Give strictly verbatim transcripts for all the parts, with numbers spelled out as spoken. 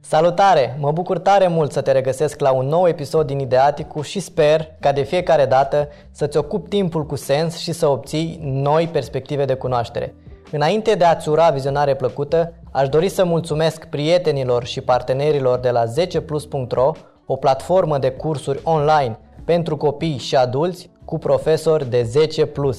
Salutare! Mă bucur tare mult să te regăsesc la un nou episod din Ideaticul și sper ca de fiecare dată să-ți ocupi timpul cu sens și să obții noi perspective de cunoaștere. Înainte de a-ți ura vizionare plăcută, aș dori să mulțumesc prietenilor și partenerilor de la zece plus punct ro, o platformă de cursuri online pentru copii și adulți cu profesori de zece plus.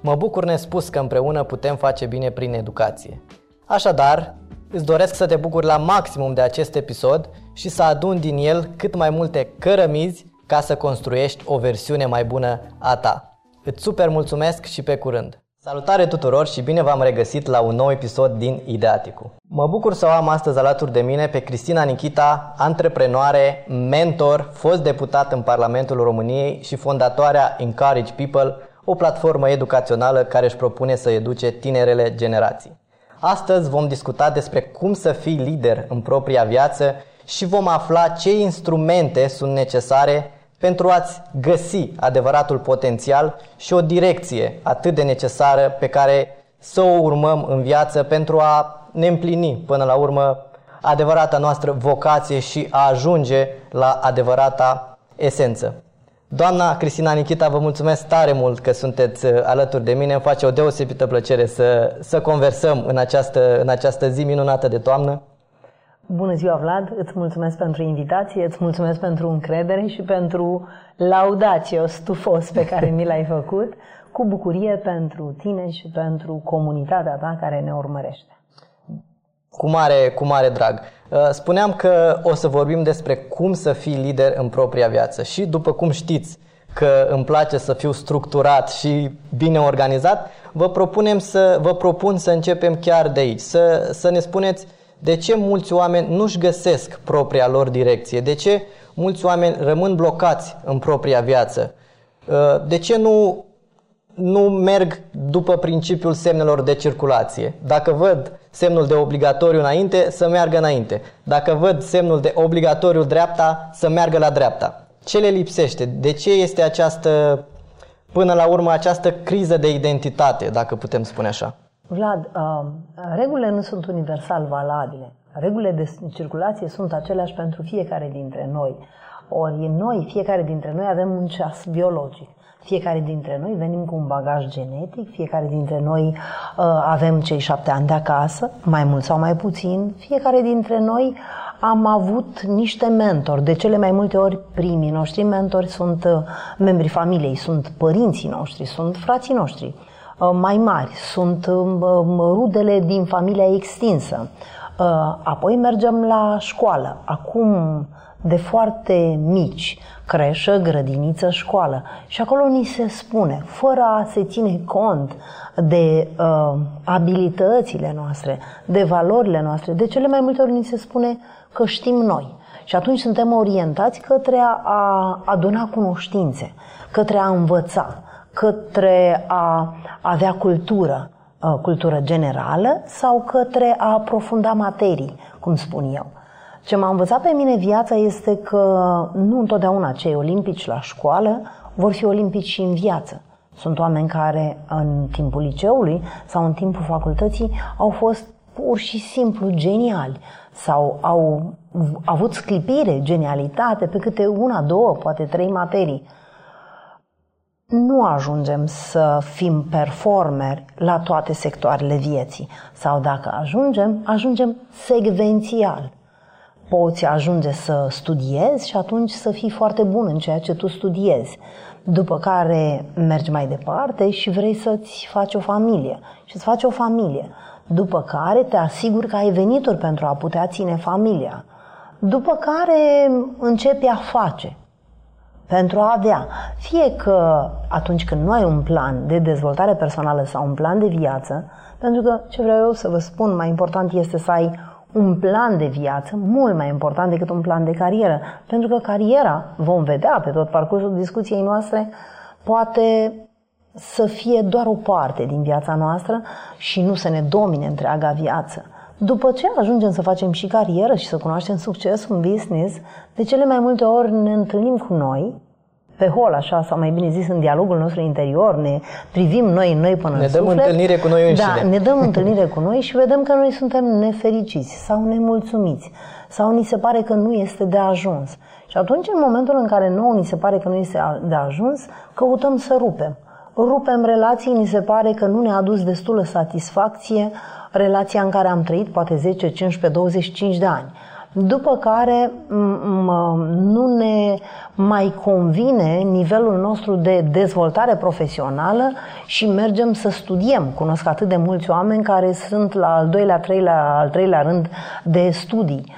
Mă bucur nespus că împreună putem face bine prin educație. Așadar, îți doresc să te bucuri la maximum de acest episod și să aduni din el cât mai multe cărămizi ca să construiești o versiune mai bună a ta. Îți super mulțumesc și pe curând! Salutare tuturor și bine v-am regăsit la un nou episod din Ideaticul. Mă bucur să o am astăzi alături de mine pe Cristina Anichita, antreprenoare, mentor, fost deputat în Parlamentul României și fondatoarea Encourage People, o platformă educațională care își propune să educe tinerele generații. Astăzi vom discuta despre cum să fii lider în propria viață și vom afla ce instrumente sunt necesare pentru a-ți găsi adevăratul potențial și o direcție atât de necesară pe care să o urmăm în viață pentru a ne împlini până la urmă adevărata noastră vocație și a ajunge la adevărata esență. Doamna Cristina Anichita, vă mulțumesc tare mult că sunteți alături de mine. Îmi face o deosebită plăcere să, să conversăm în această, în această zi minunată de toamnă. Bună ziua, Vlad! Îți mulțumesc pentru invitație, îți mulțumesc pentru încredere și pentru laudațios stufos pe care mi l-ai făcut, cu bucurie pentru tine și pentru comunitatea ta care ne urmărește. Cu mare, cu mare drag! Spuneam că o să vorbim despre cum să fii lider în propria viață și, după cum știți că îmi place să fiu structurat și bine organizat, vă, propunem să, vă propun să începem chiar de aici, să, să ne spuneți de ce mulți oameni nu-și găsesc propria lor direcție, de ce mulți oameni rămân blocați în propria viață, de ce nu, nu merg după principiul semnelor de circulație. Dacă văd semnul de obligatoriu înainte, să meargă înainte. Dacă văd semnul de obligatoriu dreapta, să meargă la dreapta. Ce le lipsește? De ce este această, până la urmă, această criză de identitate, dacă putem spune așa? Vlad, uh, regulile nu sunt universal valabile. Regulile de circulație sunt aceleași pentru fiecare dintre noi. Ori noi, fiecare dintre noi avem un ceas biologic. Fiecare dintre noi venim cu un bagaj genetic, fiecare dintre noi uh, avem cei șapte ani de acasă, mai mult sau mai puțin. Fiecare dintre noi am avut niște mentori. De cele mai multe ori primii noștri mentori sunt uh, membrii familiei, sunt părinții noștri, sunt frații noștri uh, mai mari, sunt uh, rudele din familia extinsă. Uh, apoi mergem la școală. Acum, de foarte mici, creșă, grădiniță, școală. Și acolo ni se spune, fără a se ține cont de uh, abilitățile noastre, de valorile noastre, de cele mai multe ori ni se spune că știm noi. Și atunci suntem orientați către a aduna cunoștințe, către a învăța, către a avea cultură, uh, cultură generală sau către a aprofunda materii, cum spun eu. Ce m-a învățat pe mine viața este că nu întotdeauna cei olimpici la școală vor fi olimpici și în viață. Sunt oameni care în timpul liceului sau în timpul facultății au fost pur și simplu geniali sau au avut sclipire, genialitate pe câte una, două, poate trei materii. Nu ajungem să fim performeri la toate sectoarele vieții sau dacă ajungem, ajungem secvențial. Poți ajunge să studiezi și atunci să fii foarte bun în ceea ce tu studiezi. După care mergi mai departe și vrei să-ți faci o familie. Și îți faci o familie. După care te asiguri că ai venituri pentru a putea ține familia. După care începi a face. Pentru a avea. Fie că atunci când nu ai un plan de dezvoltare personală sau un plan de viață, pentru că ce vreau eu să vă spun, mai important este să ai un plan de viață mult mai important decât un plan de carieră, pentru că cariera, vom vedea pe tot parcursul discuției noastre, poate să fie doar o parte din viața noastră și nu să ne domine întreaga viață. După ce ajungem să facem și carieră și să cunoaștem succesul în business, de cele mai multe ori ne întâlnim cu noi, pe hol, așa, sau mai bine zis, în dialogul nostru interior, ne privim noi în noi până ne în suflet. Ne dăm întâlnire cu noi înșine. Da, ne dăm întâlnire cu noi și vedem că noi suntem nefericiți sau nemulțumiți sau ni se pare că nu este de ajuns. Și atunci, în momentul în care nouă ni se pare că nu este de ajuns, căutăm să rupem. Rupem relații, ni se pare că nu ne-a adus destulă satisfacție relația în care am trăit poate zece, cincisprezece, douăzeci și cinci de ani. După care nu ne mai convine nivelul nostru de dezvoltare profesională și mergem să studiem. Cunosc atât de mulți oameni care sunt la al doilea, treilea, al treilea rând de studii.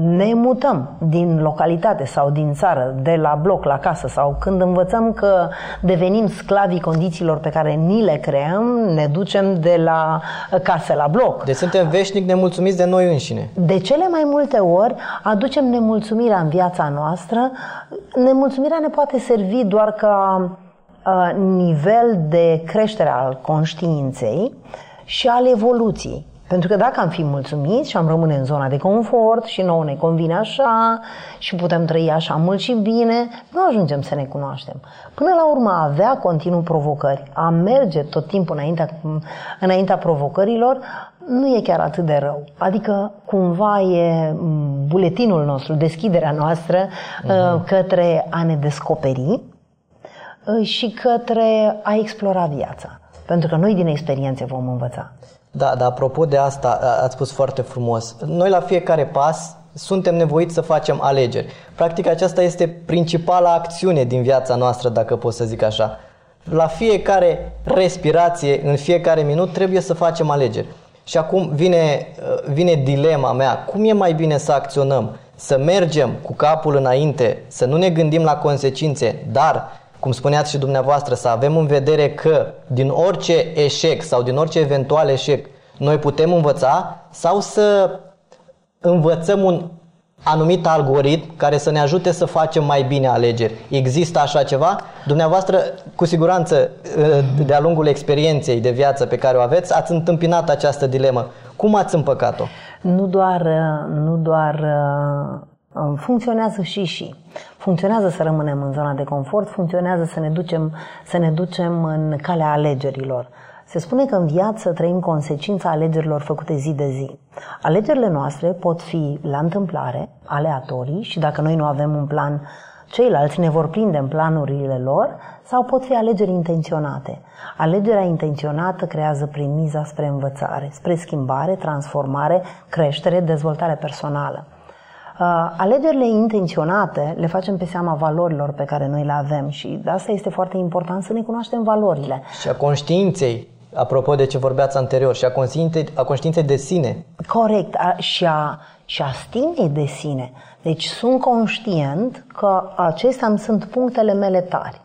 Ne mutăm din localitate sau din țară, de la bloc la casă, sau când învățăm că devenim sclavii condițiilor pe care ni le creăm, ne ducem de la casă la bloc. Deci suntem veșnic nemulțumiți de noi înșine. De cele mai multe ori aducem nemulțumirea în viața noastră. Nemulțumirea ne poate servi doar ca nivel de creștere al conștiinței și al evoluției. Pentru că dacă am fi mulțumiți și am rămâne în zona de confort și nouă ne convine așa și putem trăi așa mult și bine, nu ajungem să ne cunoaștem. Până la urmă, a avea continuu provocări, a merge tot timpul înaintea, înaintea provocărilor, nu e chiar atât de rău. Adică, cumva e buletinul nostru, deschiderea noastră uh-huh. către a ne descoperi și către a explora viața. Pentru că noi din experiențe vom învăța. Da, dar apropo de asta, ați spus foarte frumos. Noi la fiecare pas suntem nevoiți să facem alegeri. Practic aceasta este principala acțiune din viața noastră, dacă pot să zic așa. La fiecare respirație, în fiecare minut, trebuie să facem alegeri. Și acum vine, vine dilema mea. Cum e mai bine să acționăm? Să mergem cu capul înainte, să nu ne gândim la consecințe, dar... cum spuneați și dumneavoastră, să avem în vedere că din orice eșec sau din orice eventual eșec noi putem învăța, sau să învățăm un anumit algoritm care să ne ajute să facem mai bine alegeri. Există așa ceva? Dumneavoastră, cu siguranță, de-a lungul experienței de viață pe care o aveți, ați întâmpinat această dilemă. Cum ați împăcat-o? Nu doar... Nu doar... Funcționează și și. Funcționează să rămânem în zona de confort, funcționează să ne ducem, să ne ducem în calea alegerilor. Se spune că în viață trăim consecința alegerilor făcute zi de zi. Alegerile noastre pot fi la întâmplare, aleatorii, și dacă noi nu avem un plan, ceilalți ne vor prinde în planurile lor, sau pot fi alegeri intenționate. Alegerea intenționată creează premiza spre învățare, spre schimbare, transformare, creștere, dezvoltare personală. Alegerile intenționate le facem pe seama valorilor pe care noi le avem și de asta este foarte important să ne cunoaștem valorile. Și a conștiinței, apropo de ce vorbeați anterior, și a conștiinței, a conștiinței de sine. Corect, a, și, a, și a stimei de sine. Deci sunt conștient că acestea sunt punctele mele tari.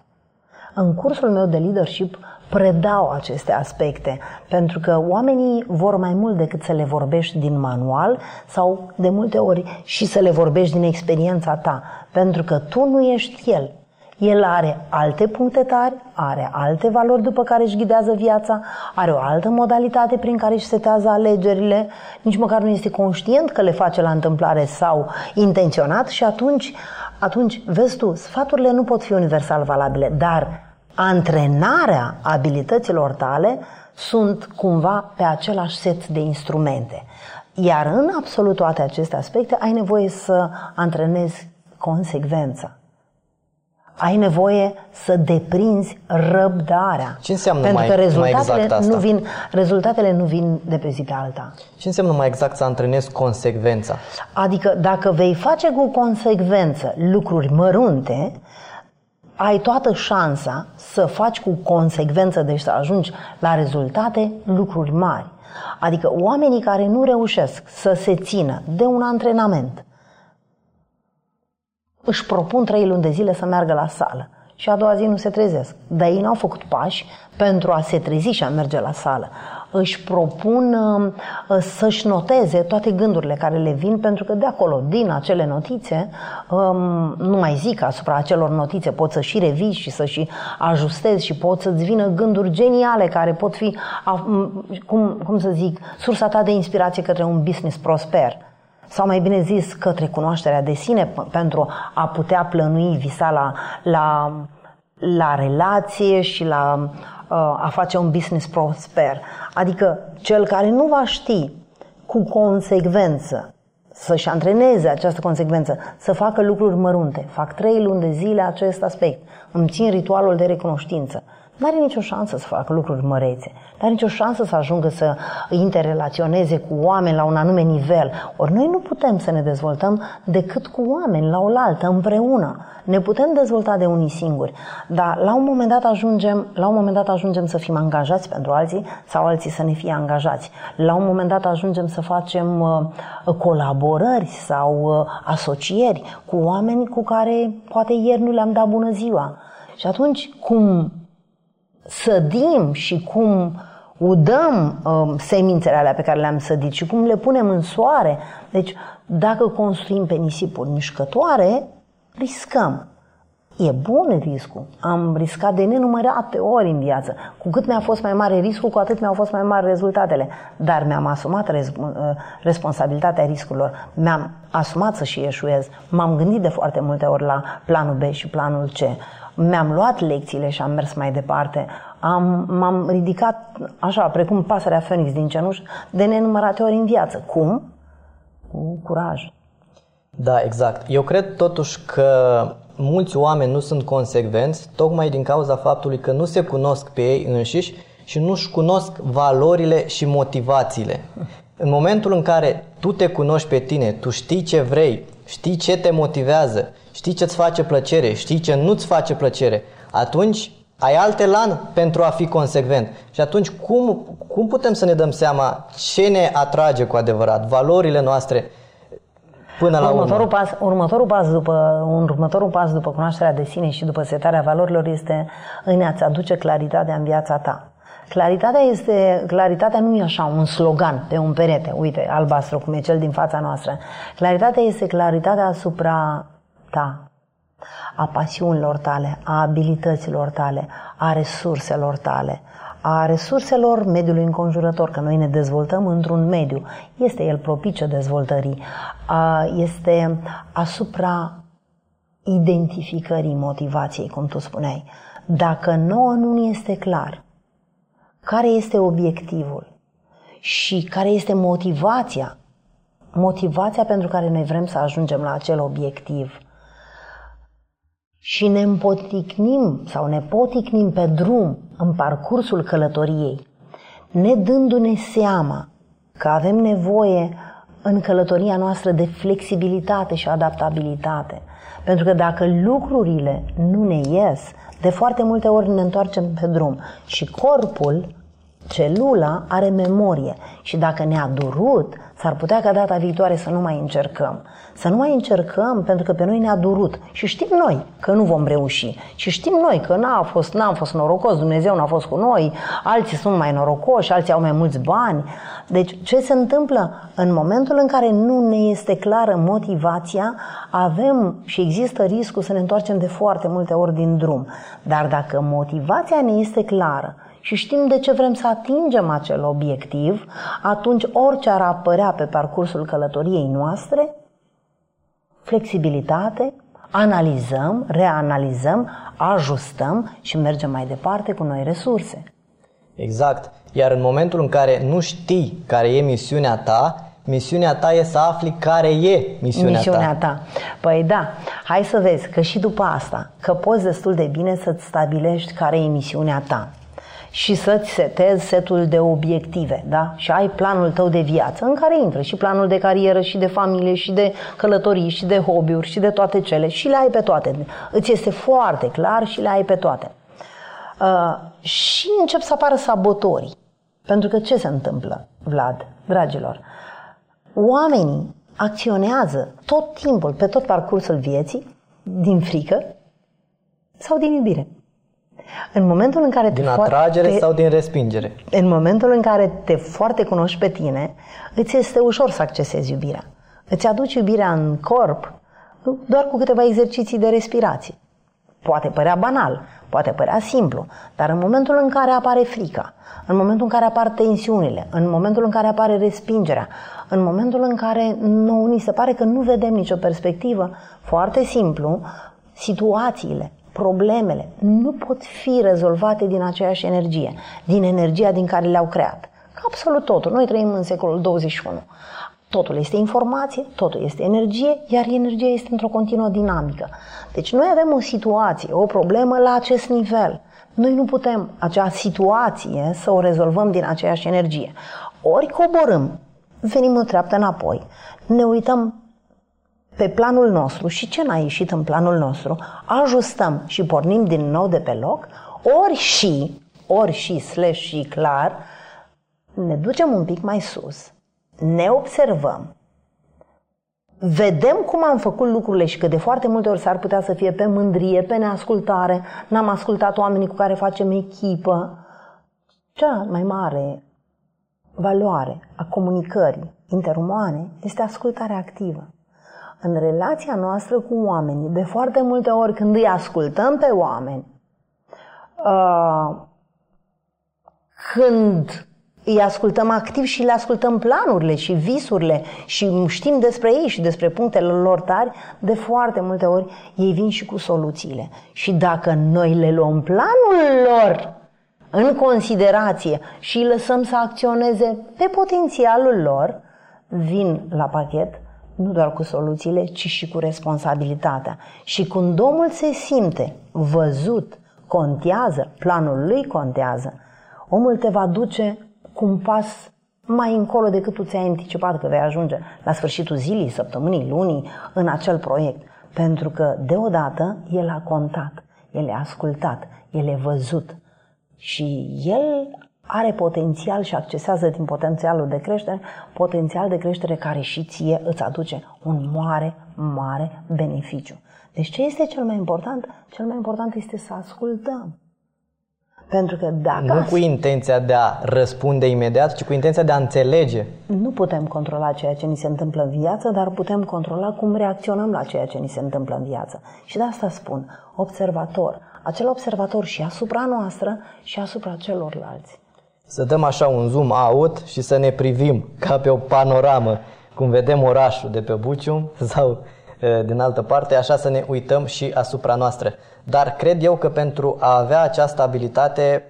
În cursul meu de leadership predau aceste aspecte, pentru că oamenii vor mai mult decât să le vorbești din manual sau de multe ori și să le vorbești din experiența ta, pentru că tu nu ești el. El are alte puncte tari, are alte valori după care își ghidează viața, are o altă modalitate prin care își setează alegerile, nici măcar nu este conștient că le face la întâmplare sau intenționat și atunci, atunci vezi tu, sfaturile nu pot fi universal valabile, dar antrenarea abilităților tale sunt cumva pe același set de instrumente. Iar în absolut toate aceste aspecte ai nevoie să antrenezi consecvența. Ai nevoie să deprinzi răbdarea. Ce înseamnă Pentru mai, că rezultatele, mai exact asta? Nu vin, rezultatele nu vin de pe zi pe alta. Ce înseamnă mai exact să antrenezi consecvența? Adică dacă vei face cu consecvență lucruri mărunte, ai toată șansa să faci cu consecvență, deci să ajungi la rezultate, lucruri mari. Adică oamenii care nu reușesc să se țină de un antrenament își propun trei luni de zile să meargă la sală și a doua zi nu se trezesc. Dar ei n-au făcut pași pentru a se trezi și a merge la sală. Își propun uh, să-și noteze toate gândurile care le vin, pentru că de acolo, din acele notițe, um, nu mai zic, asupra acelor notițe poți să și revii și să și ajustezi și poți să-ți vină gânduri geniale care pot fi, uh, cum, cum să zic, sursa ta de inspirație către un business prosper. sau mai bine zis către cunoașterea de sine pentru a putea plănui, visa la, la, la relație și la a face un business prosper. Adică cel care nu va ști cu consecvență să-și antreneze această consecvență, să facă lucruri mărunte. Fac trei luni de zile acest aspect. Îmi țin ritualul de recunoștință. Nu are nicio șansă să facă lucruri mărețe. Nu are nicio șansă să ajungă să interrelaționeze cu oameni la un anume nivel. Ori noi nu putem să ne dezvoltăm decât cu oameni la oaltă, împreună. Ne putem dezvolta de unii singuri, dar la un moment dat ajungem, la un moment dat ajungem să fim angajați pentru alții sau alții să ne fie angajați. La un moment dat ajungem să facem uh, colaborări sau uh, asocieri cu oameni cu care poate ieri nu le-am dat bună ziua. Și atunci cum sădim și cum udăm uh, semințele alea pe care le-am sădit și cum le punem în soare. Deci dacă construim pe nisipuri mișcătoare, riscăm. E bun riscul. Am riscat de nenumărate ori în viață. Cu cât mi-a fost mai mare riscul, cu atât mi-au fost mai mari rezultatele. Dar mi-am asumat responsabilitatea riscurilor. Mi-am asumat să și eșuez. M-am gândit de foarte multe ori la planul B și planul C. Mi-am luat lecțiile și am mers mai departe. Am, m-am ridicat, așa, precum pasărea Fenix din cenușă, de nenumărate ori în viață. Cum? Cu curaj. Da, exact. Eu cred totuși că mulți oameni nu sunt consecvenți tocmai din cauza faptului că nu se cunosc pe ei înșiși și nu-și cunosc valorile și motivațiile. În momentul în care tu te cunoști pe tine, tu știi ce vrei, știi ce te motivează, știi ce îți face plăcere, știi ce nu-ți face plăcere, atunci ai alt elan pentru a fi consecvent. Și atunci cum, cum putem să ne dăm seama ce ne atrage cu adevărat, valorile noastre? Până la următorul, urmă. pas, următorul, pas după, următorul pas după cunoașterea de sine și după setarea valorilor este în a-ți aduce claritatea în viața ta. Claritatea, este, claritatea nu e așa un slogan pe un perete, uite, albastru, cum e cel din fața noastră. Claritatea este claritatea asupra ta, a pasiunilor tale, a abilităților tale, a resurselor tale, a resurselor mediului înconjurător, că noi ne dezvoltăm într-un mediu. Este el propice dezvoltării. Este asupra identificării motivației, cum tu spuneai. Dacă nouă nu ne este clar care este obiectivul și care este motivația, motivația pentru care noi vrem să ajungem la acel obiectiv și ne împoticnim sau ne poticnim pe drum în parcursul călătoriei, ne dându-ne seama că avem nevoie în călătoria noastră de flexibilitate și adaptabilitate. Pentru că dacă lucrurile nu ne ies, de foarte multe ori ne întoarcem pe drum și corpul, celula, are memorie și dacă ne-a durut, s-ar putea ca data viitoare să nu mai încercăm. Să nu mai încercăm pentru că pe noi ne-a durut și știm noi că nu vom reuși și știm noi că n-a fost, n-am fost norocos, Dumnezeu n-a fost cu noi, alții sunt mai norocoși, alții au mai mulți bani. Deci ce se întâmplă? În momentul în care nu ne este clară motivația, avem și există riscul să ne întoarcem de foarte multe ori din drum. Dar dacă motivația ne este clară și știm de ce vrem să atingem acel obiectiv, atunci orice ar apărea pe parcursul călătoriei noastre, flexibilitate, analizăm, reanalizăm, ajustăm și mergem mai departe cu noi resurse. Exact. Iar în momentul în care nu știi care e misiunea ta, misiunea ta e să afli care e misiunea, misiunea ta. ta. Păi da, hai să vezi că și după asta, că poți destul de bine să-ți stabilești care e misiunea ta și să-ți setezi setul de obiective, da? Și ai planul tău de viață în care intră și planul de carieră și de familie și de călătorii și de hobby-uri și de toate cele și le ai pe toate. Îți este foarte clar și le ai pe toate. Uh, și încep să apară sabotorii. Pentru că ce se întâmplă, Vlad, dragilor? Oamenii acționează tot timpul, pe tot parcursul vieții, din frică sau din iubire. În momentul în care te din atragere te, sau din respingere. În momentul în care te foarte cunoști pe tine, îți este ușor să accesezi iubirea. Îți aduci iubirea în corp doar cu câteva exerciții de respirație. Poate părea banal, poate părea simplu, dar în momentul în care apare frica, în momentul în care apar tensiunile, în momentul în care apare respingerea, în momentul în care nouă ni se pare că nu vedem nicio perspectivă, foarte simplu, situațiile, problemele nu pot fi rezolvate din aceeași energie, din energia din care le-au creat. Ca absolut totul. Noi trăim în secolul douăzeci și unu. Totul este informație, totul este energie, iar energia este într-o continuă dinamică. Deci noi avem o situație, o problemă la acest nivel. Noi nu putem acea situație să o rezolvăm din aceeași energie. Ori coborâm, venim o treaptă înapoi, ne uităm pe planul nostru și ce n-a ieșit în planul nostru, ajustăm și pornim din nou de pe loc, ori și, ori și, slash și, clar, ne ducem un pic mai sus, ne observăm, vedem cum am făcut lucrurile și că de foarte multe ori s-ar putea să fie pe mândrie, pe neascultare, n-am ascultat oamenii cu care facem echipă. Cea mai mare valoare a comunicării interumane este ascultarea activă. În relația noastră cu oamenii, de foarte multe ori când îi ascultăm pe oameni, uh, când îi ascultăm activ și le ascultăm planurile și visurile și știm despre ei și despre punctele lor tari, de foarte multe ori ei vin și cu soluțiile. Și dacă noi le luăm planul lor în considerație și îi lăsăm să acționeze pe potențialul lor, vin la pachet nu doar cu soluțiile, ci și cu responsabilitatea. Și când omul se simte văzut, contează, planul lui contează, omul te va duce cu un pas mai încolo decât tu ți-ai anticipat că vei ajunge la sfârșitul zilei, săptămânii, lunii, în acel proiect. Pentru că deodată el a contat, el a ascultat, el a văzut și el are potențial și accesează din potențialul de creștere, potențial de creștere care și ție îți aduce un mare, mare beneficiu. Deci ce este cel mai important? Cel mai important este să ascultăm. Pentru că dacă nu cu intenția de a răspunde imediat, ci cu intenția de a înțelege. Nu putem controla ceea ce ni se întâmplă în viață, dar putem controla cum reacționăm la ceea ce ni se întâmplă în viață. Și de asta spun, observator, acel observator și asupra noastră și asupra celorlalți. Să dăm așa un zoom out și să ne privim ca pe o panoramă, cum vedem orașul de pe Bucium sau din altă parte, așa să ne uităm și asupra noastră. Dar cred eu că pentru a avea această abilitate,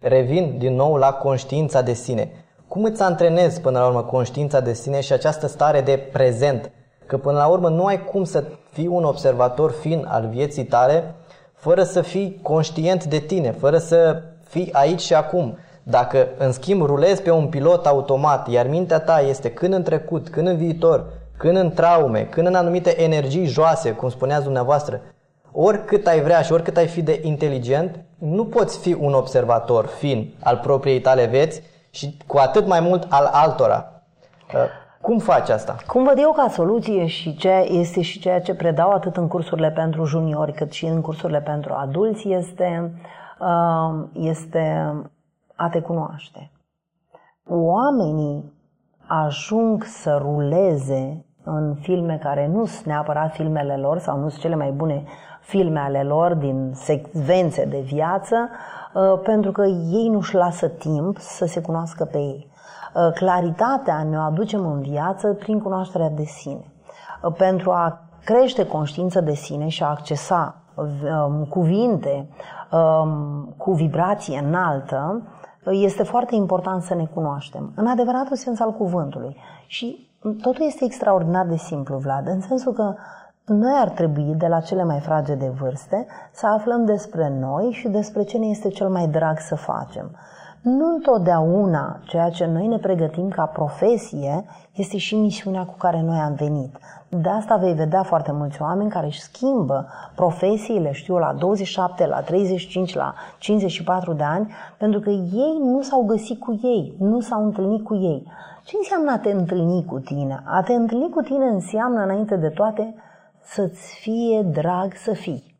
revin din nou la conștiința de sine. Cum îți antrenezi până la urmă conștiința de sine și această stare de prezent? Că până la urmă nu ai cum să fii un observator fin al vieții tale fără să fii conștient de tine, fără să fii aici și acum. Dacă, în schimb, rulezi pe un pilot automat, iar mintea ta este când în trecut, când în viitor, când în traume, când în anumite energii joase, cum spuneați dumneavoastră, oricât ai vrea și oricât ai fi de inteligent, nu poți fi un observator fin al propriei tale vieți și cu atât mai mult al altora. Cum faci asta? Cum văd eu ca soluție și ce este și ceea ce predau atât în cursurile pentru juniori cât și în cursurile pentru adulți este, este a te cunoaște. Oamenii ajung să ruleze în filme care nu sunt neapărat filmele lor sau nu sunt cele mai bune filme ale lor din secvențe de viață, pentru că ei nu-și lasă timp să se cunoască pe ei. Claritatea ne-o aducem în viață prin cunoașterea de sine. Pentru a crește conștiința de sine și a accesa cuvinte cu vibrație înaltă, este foarte important să ne cunoaștem, în adevăratul sens al cuvântului. Și totul este extraordinar de simplu, Vlad, în sensul că noi ar trebui, de la cele mai fragede vârste, să aflăm despre noi și despre ce ne este cel mai drag să facem. Nu întotdeauna ceea ce noi ne pregătim ca profesie este și misiunea cu care noi am venit. De asta vei vedea foarte mulți oameni care își schimbă profesiile, știu, la douăzeci și șapte, la treizeci și cinci, la cincizeci și patru de ani, pentru că ei nu s-au găsit cu ei, nu s-au întâlnit cu ei. Ce înseamnă a te întâlni cu tine? A te întâlni cu tine înseamnă, înainte de toate, să-ți fie drag să fii.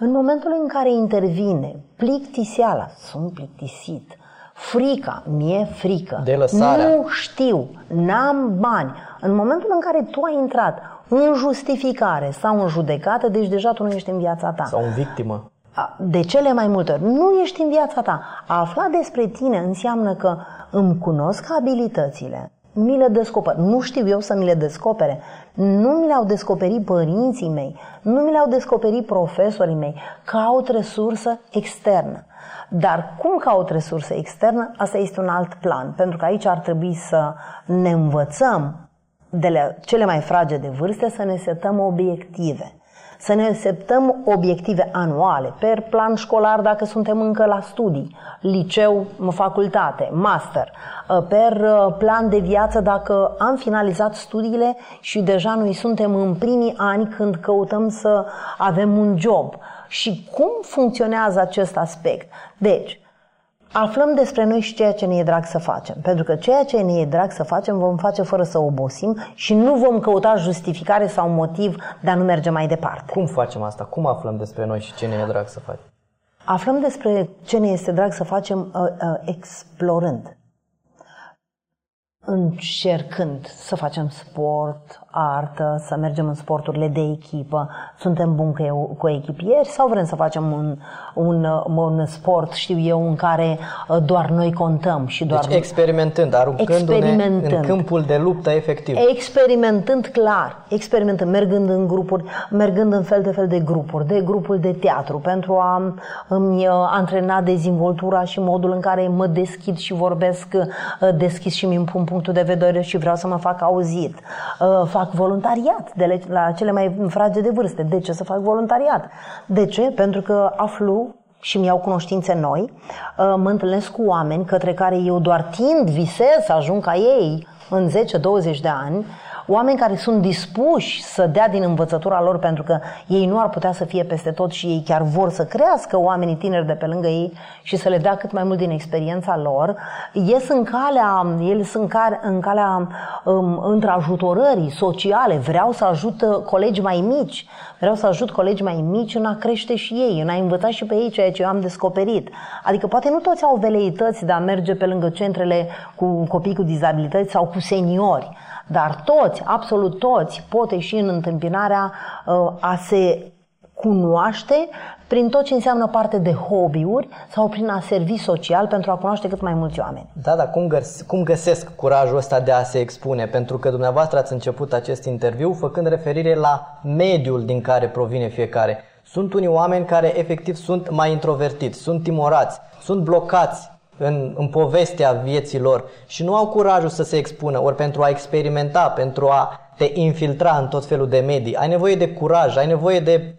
În momentul în care intervine plictiseala, sunt plictisit, frica, mi-e frică, nu știu, n-am bani. În momentul în care tu ai intrat în justificare sau în judecată, deci deja tu nu ești în viața ta. Sau în victimă. De cele mai multe ori, nu ești în viața ta. A afla despre tine înseamnă că îmi cunosc abilitățile, mi le descoper. Nu știu eu să mi le descopere. Nu mi le-au descoperit părinții mei, nu mi le-au descoperit profesorii mei. Caut resursă externă. Dar cum caut resursă externă, asta este un alt plan. Pentru că aici ar trebui să ne învățăm de la cele mai fragede vârste să ne setăm obiective. Să ne setăm obiective anuale, pe plan școlar dacă suntem încă la studii, liceu, facultate, master, pe plan de viață dacă am finalizat studiile și deja noi suntem în primii ani când căutăm să avem un job. Și cum funcționează acest aspect? Deci, aflăm despre noi și ceea ce ne e drag să facem. Pentru că ceea ce ne e drag să facem vom face fără să obosim și nu vom căuta justificare sau motiv de a nu merge mai departe. Cum facem asta? Cum aflăm despre noi și ce ne e drag să facem? Aflăm despre ce ne este drag să facem uh, uh, explorând. Încercând să facem sport, artă, să mergem în sporturile de echipă, suntem buni cu echipieri sau vrem să facem un, un, un sport, știu eu, în care doar noi contăm și doar... Deci experimentând, aruncându-ne în câmpul de luptă efectiv. Experimentând, clar, experimentând, mergând în grupuri, mergând în fel de fel de grupuri, de grupul de teatru, pentru a îmi antrena dezvoltura și modul în care mă deschid și vorbesc deschis și îmi impun punctul de vedere și vreau să mă fac auzit. Fac voluntariat de la cele mai fragede vârste. De ce să fac voluntariat? De ce? Pentru că aflu și îmi iau cunoștințe noi, mă întâlnesc cu oameni către care eu doar tind, visez să ajung ca ei în zece douăzeci de ani, oameni care sunt dispuși să dea din învățătura lor pentru că ei nu ar putea să fie peste tot și ei chiar vor să crească oamenii tineri de pe lângă ei și să le dea cât mai mult din experiența lor. Ies în calea, ele sunt în calea um, întrajutorării sociale. Vreau să ajut colegi mai mici. Vreau să ajut colegi mai mici în a crește și ei, în a învăța și pe ei ceea ce eu am descoperit. Adică poate nu toți au veleități de a merge pe lângă centrele cu copii cu dizabilități sau cu seniori. Dar toți, absolut toți, pot ieși în întâmpinarea a se cunoaște prin tot ce înseamnă parte de hobby-uri sau prin a servi social pentru a cunoaște cât mai mulți oameni. Da, dar cum, găs- cum găsesc curajul ăsta de a se expune? Pentru că dumneavoastră ați început acest interviu făcând referire la mediul din care provine fiecare. Sunt unii oameni care efectiv sunt mai introvertiți, sunt timorați, sunt blocați În, în povestea vieții lor și nu au curajul să se expună, ori pentru a experimenta, pentru a te infiltra în tot felul de medii. Ai nevoie de curaj, ai nevoie de,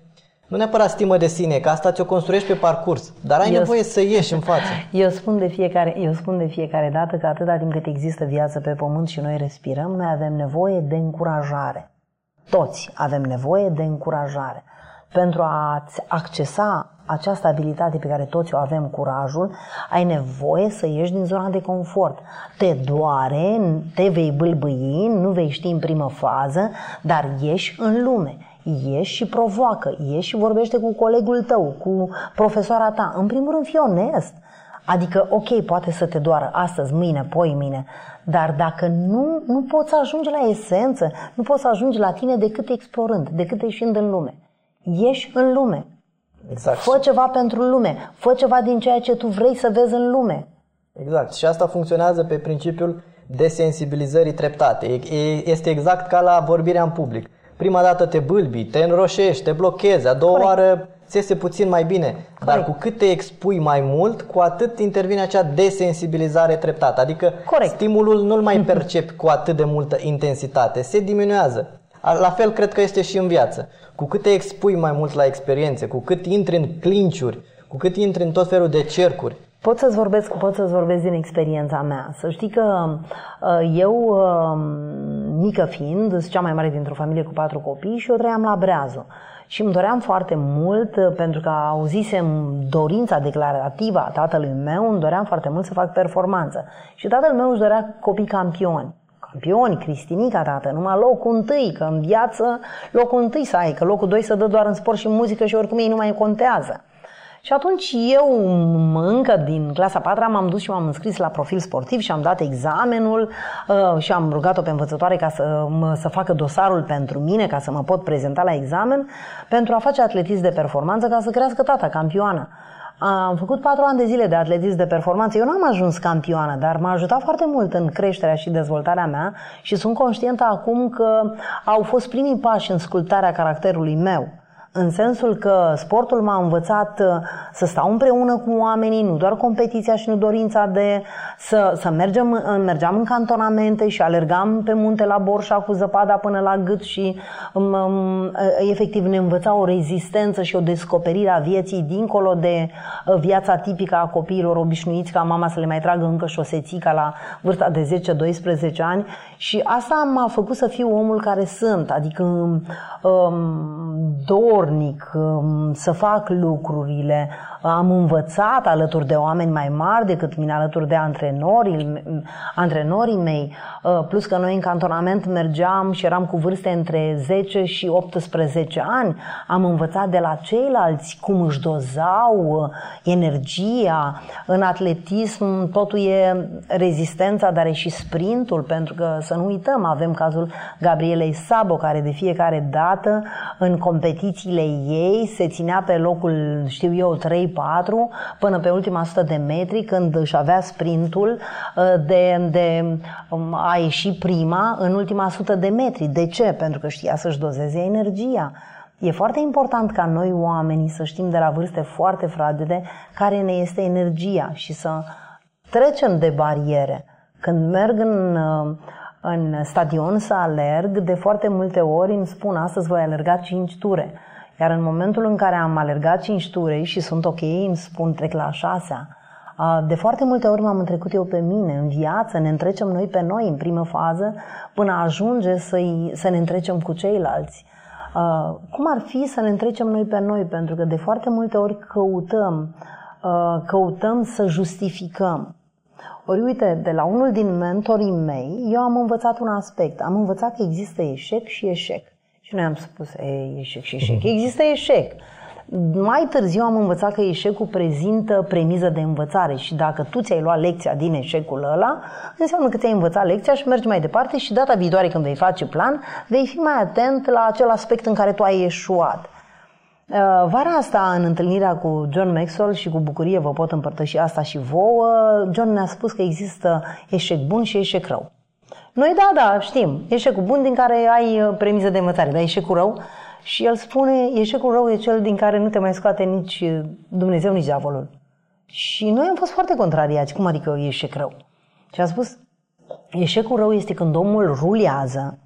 nu neapărat stimă de sine, că asta ți-o construiești pe parcurs, dar ai eu nevoie sp- să ieși în față. Eu spun, de fiecare, eu spun de fiecare dată că atâta timp cât există viață pe pământ și noi respirăm, noi avem nevoie de încurajare. Toți avem nevoie de încurajare. Pentru a-ți accesa această abilitate pe care toți o avem, curajul, ai nevoie să ieși din zona de confort. Te doare, te vei bâlbâi, nu vei ști în primă fază, dar ieși în lume. Ieși și provoacă, ieși și vorbește cu colegul tău, cu profesoara ta. În primul rând, fii onest. Adică, ok, poate să te doară astăzi, mâine, poimâine, dar dacă nu, nu poți să ajungi la esență, nu poți să ajungi la tine decât explorând, decât ieșind în lume. Ieși în lume. Exact. Fă ceva pentru lume, fă ceva din ceea ce tu vrei să vezi în lume. Exact, și asta funcționează pe principiul desensibilizării treptate. Este exact ca la vorbirea în public. Prima dată te bâlbi, te înroșești, te blochezi, a doua Corect. Oară ți iese puțin mai bine. Corect. Dar cu cât te expui mai mult, cu atât intervine acea desensibilizare treptată. Adică Corect. Stimulul nu-l mai percepi cu atât de multă intensitate, se diminuează. La fel cred că este și în viață. Cu cât te expui mai mult la experiențe, cu cât intri în clinciuri, cu cât intri în tot felul de cercuri. Pot să-ți vorbesc, pot să-ți vorbesc din experiența mea. Să știi că eu, mică fiind, sunt cea mai mare dintr-o familie cu patru copii și eu trăiam la Breaza. Și îmi doream foarte mult, pentru că auzisem dorința declarativă a tatălui meu, îmi doream foarte mult să fac performanță. Și tatăl meu își dorea copii campioni. Campioni, Cristinica, tată, numai locul întâi, că în viață locul întâi să ai, că locul doi să dă doar în sport și în muzică și oricum ei nu mai contează. Și atunci eu încă din clasa patra m-am dus și m-am înscris la profil sportiv și am dat examenul și am rugat-o pe învățătoare ca să, să facă dosarul pentru mine, ca să mă pot prezenta la examen, pentru a face atletism de performanță, ca să crească tata, campioană. Am făcut patru ani de zile de atletism de performanță. Eu n-am ajuns campioană, dar m-a ajutat foarte mult în creșterea și dezvoltarea mea și sunt conștientă acum că au fost primii pași în sculptarea caracterului meu. În sensul că sportul m-a învățat să stau împreună cu oamenii, nu doar competiția și nu dorința de să, să mergem, mergeam în cantonamente și alergam pe munte la Borșa cu zăpada până la gât și um, efectiv ne învăța o rezistență și o descoperire a vieții dincolo de viața tipică a copiilor obișnuiți, ca mama să le mai tragă încă șosețica la vârsta de zece doisprezece ani, și asta m-a făcut să fiu omul care sunt, adică um, două să fac lucrurile. Am învățat alături de oameni mai mari decât mine, alături de antrenorii, antrenorii mei, plus că noi în cantonament mergeam și eram cu vârste între zece și optsprezece ani. Am învățat de la ceilalți cum își dozau energia. În atletism totul e rezistența, dar e și sprintul, pentru că să nu uităm, avem cazul Gabrielei Sabo, care de fiecare dată în competiții ei se ținea pe locul, știu eu, trei patru până pe ultima sută de metri, când își avea sprintul de, de a ieși prima în ultima sută de metri. De ce? Pentru că știa să-și dozeze energia. E foarte important ca noi oamenii să știm de la vârste foarte fragede care ne este energia și să trecem de bariere. Când merg în... în stadion să alerg, de foarte multe ori îmi spun: astăzi voi alerga cinci ture. Iar în momentul în care am alergat cinci ture și sunt ok, îmi spun: trec la șasea. De foarte multe ori m-am întrecut eu pe mine. În viață ne întrecem noi pe noi în primă fază, până ajunge să-i, să ne întrecem cu ceilalți. Cum ar fi să ne întrecem noi pe noi? Pentru că de foarte multe ori căutăm, căutăm să justificăm. Ori uite, de la unul din mentorii mei, eu am învățat un aspect. Am învățat că există eșec și eșec. Și noi am spus: e, eșec și eșec. Există eșec. Mai târziu am învățat că eșecul prezintă premiză de învățare și dacă tu ți-ai luat lecția din eșecul ăla, înseamnă că ți-ai învățat lecția și mergi mai departe și data viitoare când vei face plan, vei fi mai atent la acel aspect în care tu ai eșuat. Vara asta, în întâlnirea cu John Maxwell, și cu bucurie vă pot împărtăși asta și vouă, John ne-a spus că există eșec bun și eșec rău. Noi, da, da, știm, eșecul bun din care ai premiză de învățare, dar eșecul rău, și el spune, eșecul rău e cel din care nu te mai scoate nici Dumnezeu, nici diavolul. Și noi am fost foarte contrariați, cum adică e eșec rău? Și a spus, eșecul rău este când omul rulează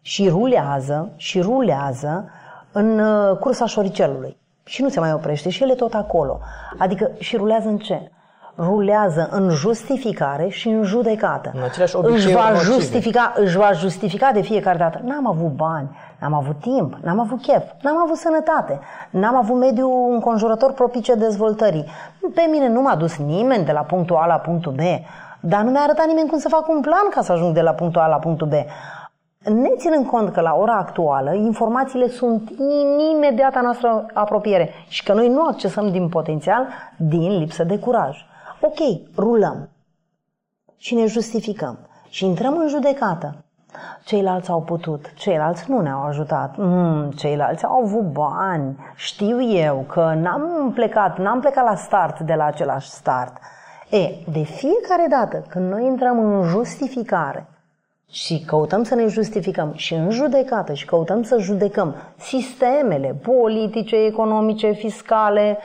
și rulează și rulează în cursa șoricelului și nu se mai oprește și el e tot acolo. Adică și rulează în ce? Rulează în justificare și în judecată. În își, va justifica, își va justifica de fiecare dată. N-am avut bani, n-am avut timp, n-am avut chef, n-am avut sănătate, n-am avut mediul înconjurător propice dezvoltării. Pe mine nu m-a dus nimeni de la punctul A la punctul B, dar nu mi-a arătat nimeni cum să fac un plan ca să ajung de la punctul A la punctul B. Ne ținând cont că la ora actuală informațiile sunt în imediata noastră apropiere și că noi nu accesăm din potențial din lipsă de curaj. Ok, rulăm și ne justificăm și intrăm în judecată. Ceilalți au putut, ceilalți nu ne-au ajutat, mm, ceilalți au avut bani, știu eu că n-am plecat, n-am plecat la start de la același start. E, de fiecare dată când noi intrăm în justificare și căutăm să ne justificăm și în judecată și căutăm să judecăm sistemele politice, economice, fiscale,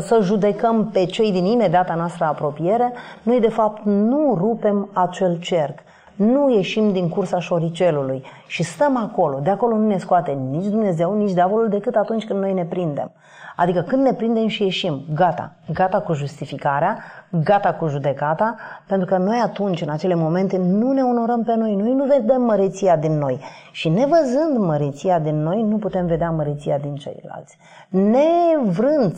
să judecăm pe cei din imediata noastră apropiere, noi de fapt nu rupem acel cerc, nu ieșim din cursa șoricelului și stăm acolo. De acolo nu ne scoate nici Dumnezeu, nici diavolul, decât atunci când noi ne prindem. Adică când ne prindem și ieșim, gata, gata cu justificarea, gata cu judecata, pentru că noi atunci, în acele momente, nu ne onorăm pe noi, noi nu vedem măreția din noi și nevăzând măreția din noi, nu putem vedea măreția din ceilalți. Nevrând,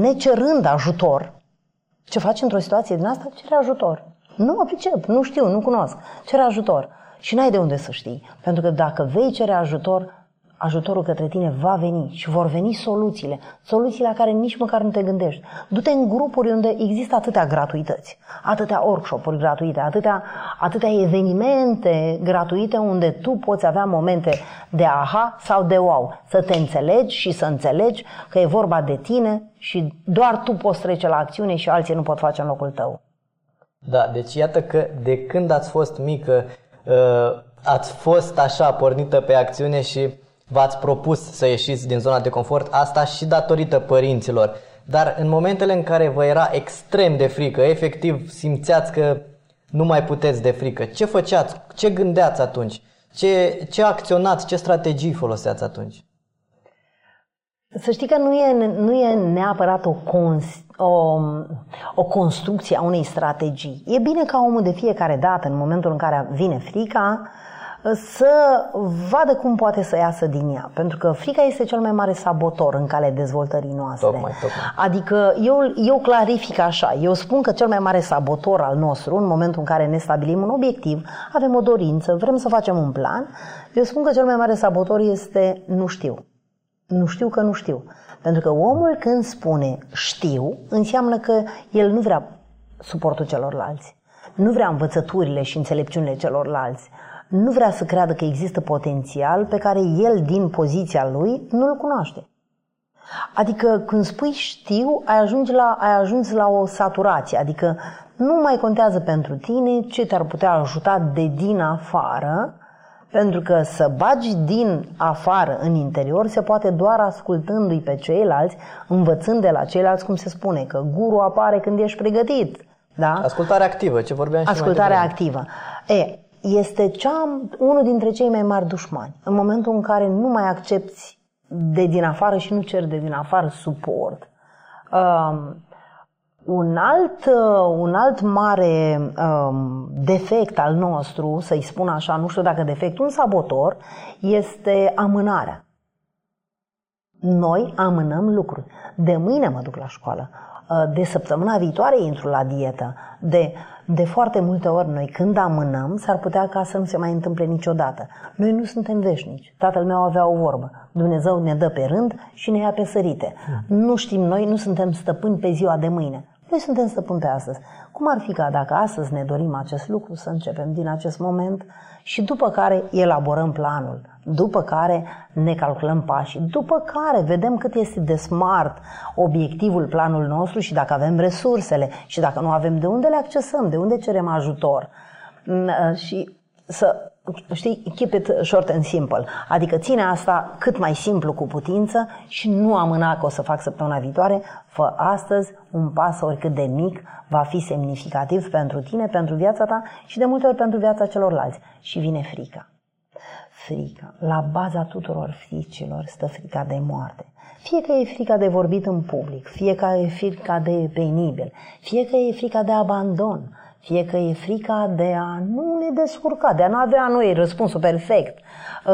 necerând ajutor, ce faci într-o situație din asta? Cere ajutor. Nu mă pricep, nu știu, nu cunosc, cere ajutor. Și n-ai de unde să știi, pentru că dacă vei cere ajutor, ajutorul către tine va veni și vor veni soluțiile, soluții la care nici măcar nu te gândești. Du-te în grupuri unde există atâtea gratuități, atâtea workshop-uri gratuite, atâtea, atâtea evenimente gratuite unde tu poți avea momente de aha sau de wow, să te înțelegi și să înțelegi că e vorba de tine și doar tu poți trece la acțiune și alții nu pot face în locul tău. Da, deci iată că de când ați fost mică, ați fost așa pornită pe acțiune și v-ați propus să ieșiți din zona de confort, asta și datorită părinților. Dar în momentele în care vă era extrem de frică, efectiv simțeați că nu mai puteți de frică, ce făceați? Ce gândeați atunci? Ce, ce acționați? Ce strategii foloseați atunci? Să știi că nu e, nu e neapărat o, cons, o, o construcție a unei strategii. E bine ca omul de fiecare dată, în momentul în care vine frica, să vadă cum poate să iasă din ea. Pentru că frica este cel mai mare sabotor în calea dezvoltării noastre. Tocmai, tocmai. Adică eu, eu clarific așa, eu spun că cel mai mare sabotor al nostru, în momentul în care ne stabilim un obiectiv, avem o dorință, vrem să facem un plan, eu spun că cel mai mare sabotor este nu știu. Nu știu că nu știu. Pentru că omul când spune știu, înseamnă că el nu vrea suportul celorlalți, nu vrea învățăturile și înțelepciunile celorlalți, nu vrea să creadă că există potențial pe care el, din poziția lui, nu-l cunoaște. Adică când spui știu, ai ajuns la, ai ajuns la o saturație, adică nu mai contează pentru tine ce te-ar putea ajuta de din afară, pentru că să bagi din afară în interior se poate doar ascultându-i pe ceilalți, învățând de la ceilalți, cum se spune, că guru apare când ești pregătit. Da? Ascultarea activă, ce vorbeam și mai devreme. Ascultarea activă. E, este cea, unul dintre cei mai mari dușmani. În momentul în care nu mai accepti de din afară și nu ceri de din afară suport. Um, Un alt, un alt mare um, defect al nostru, să-i spun așa, nu știu dacă defect, un sabotor, este amânarea. Noi amânăm lucruri. De mâine mă duc la școală, de săptămâna viitoare intru la dietă. De, de foarte multe ori noi când amânăm, s-ar putea ca să nu se mai întâmple niciodată. Noi nu suntem veșnici. Tatăl meu avea o vorbă. Dumnezeu ne dă pe rând și ne ia pe sărite. Hmm. Nu știm noi, nu suntem stăpâni pe ziua de mâine. Noi suntem stăpâni pe astăzi. Cum ar fi ca dacă astăzi ne dorim acest lucru, să începem din acest moment și după care elaborăm planul, după care ne calculăm pașii, după care vedem cât este de smart obiectivul, planul nostru și dacă avem resursele și dacă nu avem, de unde le accesăm, de unde cerem ajutor. Și să, știi, keep it short and simple, adică ține asta cât mai simplu cu putință și nu amâna că o să fac săptămâna viitoare, fă astăzi un pas oricât de mic, va fi semnificativ pentru tine, pentru viața ta și de multe ori pentru viața celorlalți. Și vine frica. Frica. La baza tuturor fricilor stă frica de moarte. Fie că e frica de vorbit în public, fie că e frica de penibil, fie că e frica de abandon, fie că e frica de a nu ne descurca, de a nu avea noi răspunsul perfect,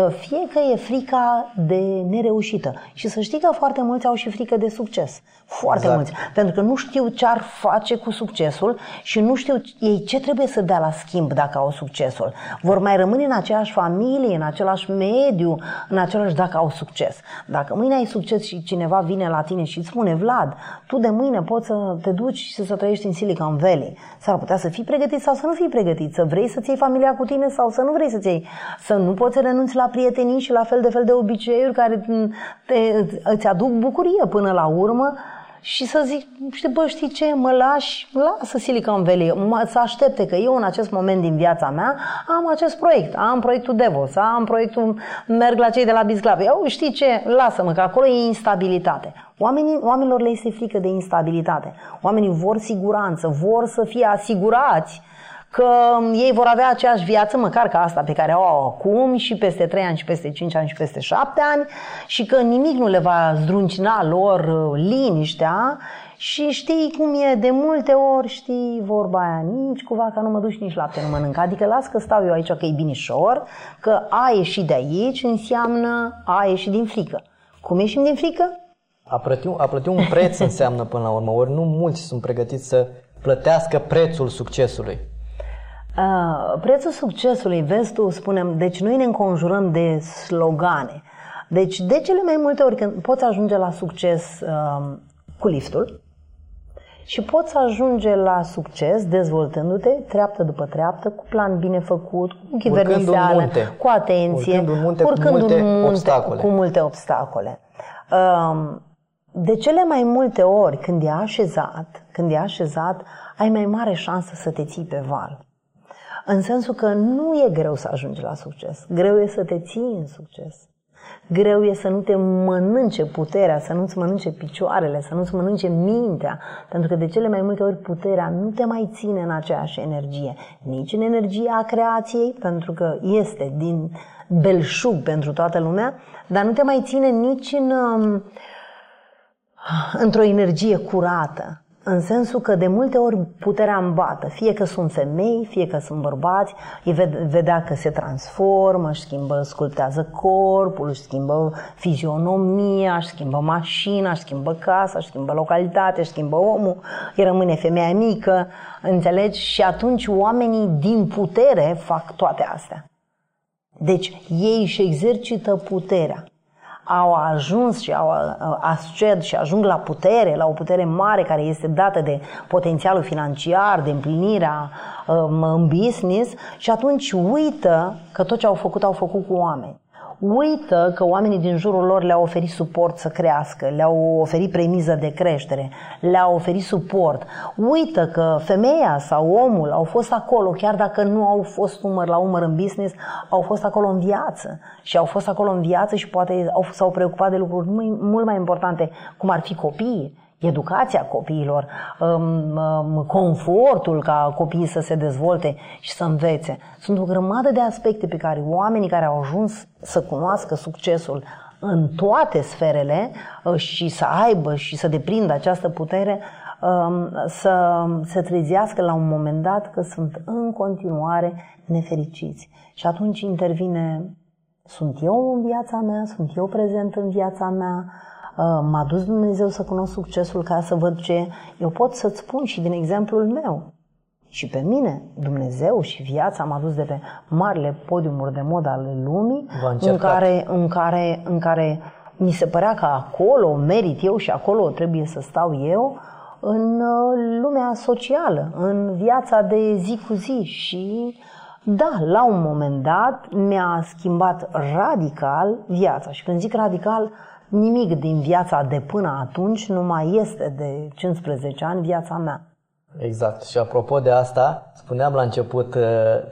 fie că e frica de nereușită. Și să știi că foarte mulți au și frică de succes. Foarte exact. mulți. Pentru că nu știu ce ar face cu succesul și nu știu ei ce trebuie să dea la schimb dacă au succesul. Vor mai rămâne în aceeași familie, în același mediu, în același dacă au succes. Dacă mâine ai succes și cineva vine la tine și îți spune: Vlad, tu de mâine poți să te duci și să trăiești în Silicon Valley. S-ar putea să fii pregătit sau să nu fii pregătit, să vrei să-ți iei familia cu tine sau să nu vrei să-ți iei, să nu poți renunți la prietenii și la fel de fel de obiceiuri care te, îți aduc bucurie până la urmă și să zic: bă, știi ce, mă lași, lasă Silicon Valley, mă, să aștepte că eu în acest moment din viața mea am acest proiect, am proiectul Devos, am proiectul, merg la cei de la Bisclave, eu știi ce, lasă-mă că acolo e instabilitate. Oamenii, oamenilor le este frică de instabilitate. Oamenii vor siguranță, vor să fie asigurați că ei vor avea aceeași viață, măcar ca asta pe care o au acum, și peste trei ani, și peste cinci ani, și peste șapte ani, și că nimic nu le va zdruncina lor liniștea. Și știi cum e, de multe ori știi vorba aia, nici cu vaca nu mă duci, nici lapte nu mănânc. Adică las că stau eu aici că e binișor, că a ieșit de aici înseamnă a ieși din frică. Cum ieșim din frică? A plăti, a plăti un preț înseamnă până la urmă, ori nu mulți sunt pregătiți să plătească prețul succesului. Uh, prețul succesului, vezi tu, spunem, deci noi ne înconjurăm de slogane, Deci, de cele mai multe ori, când poți ajunge la succes uh, cu liftul și poți ajunge la succes dezvoltându-te treaptă după treaptă, cu plan bine făcut, cu chiverniseală, cu atenție, urcând un munte, urcând cu, multe un munte obstacole. cu multe obstacole. Uh, de cele mai multe ori, când e așezat, când e așezat, ai mai mare șansă să te ții pe val. În sensul că nu e greu să ajungi la succes. Greu e să te ții în succes. Greu e să nu te mănânce puterea, să nu-ți mănânce picioarele, să nu-ți mănânce mintea. Pentru că de cele mai multe ori puterea nu te mai ține în aceeași energie. Nici în energia creației, pentru că este din belșug pentru toată lumea, dar nu te mai ține nici în, într-o energie curată. În sensul că de multe ori puterea îmbată, fie că sunt femei, fie că sunt bărbați, îi vedea că se transformă, își schimbă, sculptează corpul, își schimbă fizionomia, își schimbă mașina, își schimbă casa, își schimbă localitatea, își schimbă omul, îi rămâne femeia mică, înțelegi? Și atunci oamenii din putere fac toate astea. Deci ei își exercită puterea. Au ajuns și au asced și ajung la putere, la o putere mare care este dată de potențialul financiar, de împlinirea în business și atunci uită că tot ce au făcut, au făcut cu oameni. Uită că oamenii din jurul lor le-au oferit suport să crească, le-au oferit premiză de creștere, le-au oferit suport. Uită că femeia sau omul au fost acolo, chiar dacă nu au fost umăr la umăr în business, au fost acolo în viață și au fost acolo în viață și poate au, s-au preocupat de lucruri mult mai importante, cum ar fi copiii, educația copiilor, confortul ca copiii să se dezvolte și să învețe. Sunt o grămadă de aspecte pe care oamenii care au ajuns să cunoască succesul în toate sferele și să aibă și să deprindă această putere, să se trezească la un moment dat că sunt în continuare nefericiți. Și atunci intervine, sunt eu în viața mea, sunt eu prezent în viața mea, m-a dus Dumnezeu să cunosc succesul ca să văd ce eu pot să-ți spun și din exemplul meu. Și pe mine, Dumnezeu și viața m-a dus de pe marile podiumuri de modă ale lumii în care, în, care, în care mi se părea că acolo merit eu și acolo trebuie să stau eu în lumea socială, în viața de zi cu zi. Și da, la un moment dat mi-a schimbat radical viața. Și când zic radical, nimic din viața de până atunci nu mai este de cincisprezece ani viața mea. Exact. Și apropo de asta, spuneam la început,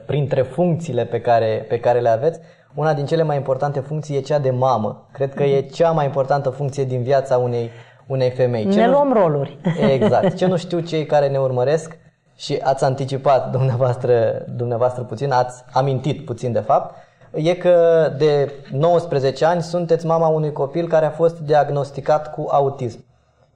printre funcțiile pe care, pe care le aveți, una din cele mai importante funcții e cea de mamă. Cred că e cea mai importantă funcție din viața unei, unei femei. Ce ne nu... luăm roluri. Exact. Ce nu știu cei care ne urmăresc și ați anticipat dumneavoastră, dumneavoastră puțin, ați amintit puțin de fapt, e că de nouăsprezece ani sunteți mama unui copil care a fost diagnosticat cu autism.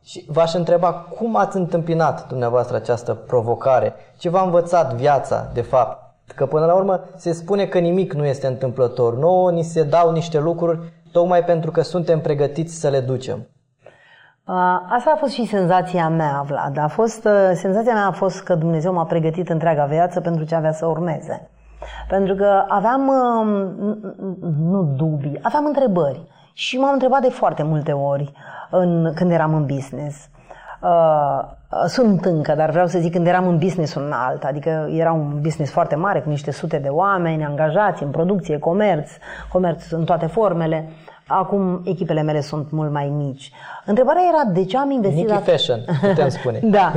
Și v-aș întreba cum ați întâmpinat dumneavoastră această provocare, ce v-a învățat viața de fapt, că până la urmă se spune că nimic nu este întâmplător, nouă ni se dau niște lucruri tocmai pentru că suntem pregătiți să le ducem. Asta a fost și senzația mea, Vlad. A fost, senzația mea a fost că Dumnezeu m-a pregătit întreaga viață pentru ce avea să urmeze. Pentru că aveam, nu dubii, aveam întrebări și m-am întrebat de foarte multe ori în, când eram în business. Sunt încă, dar vreau să zic când eram în business-ul înalt, adică era un business foarte mare cu niște sute de oameni angajați în producție, comerț, comerț în toate formele. Acum echipele mele sunt mult mai mici. Întrebarea era de ce am investit Nicky Fashion, putem spune. Da.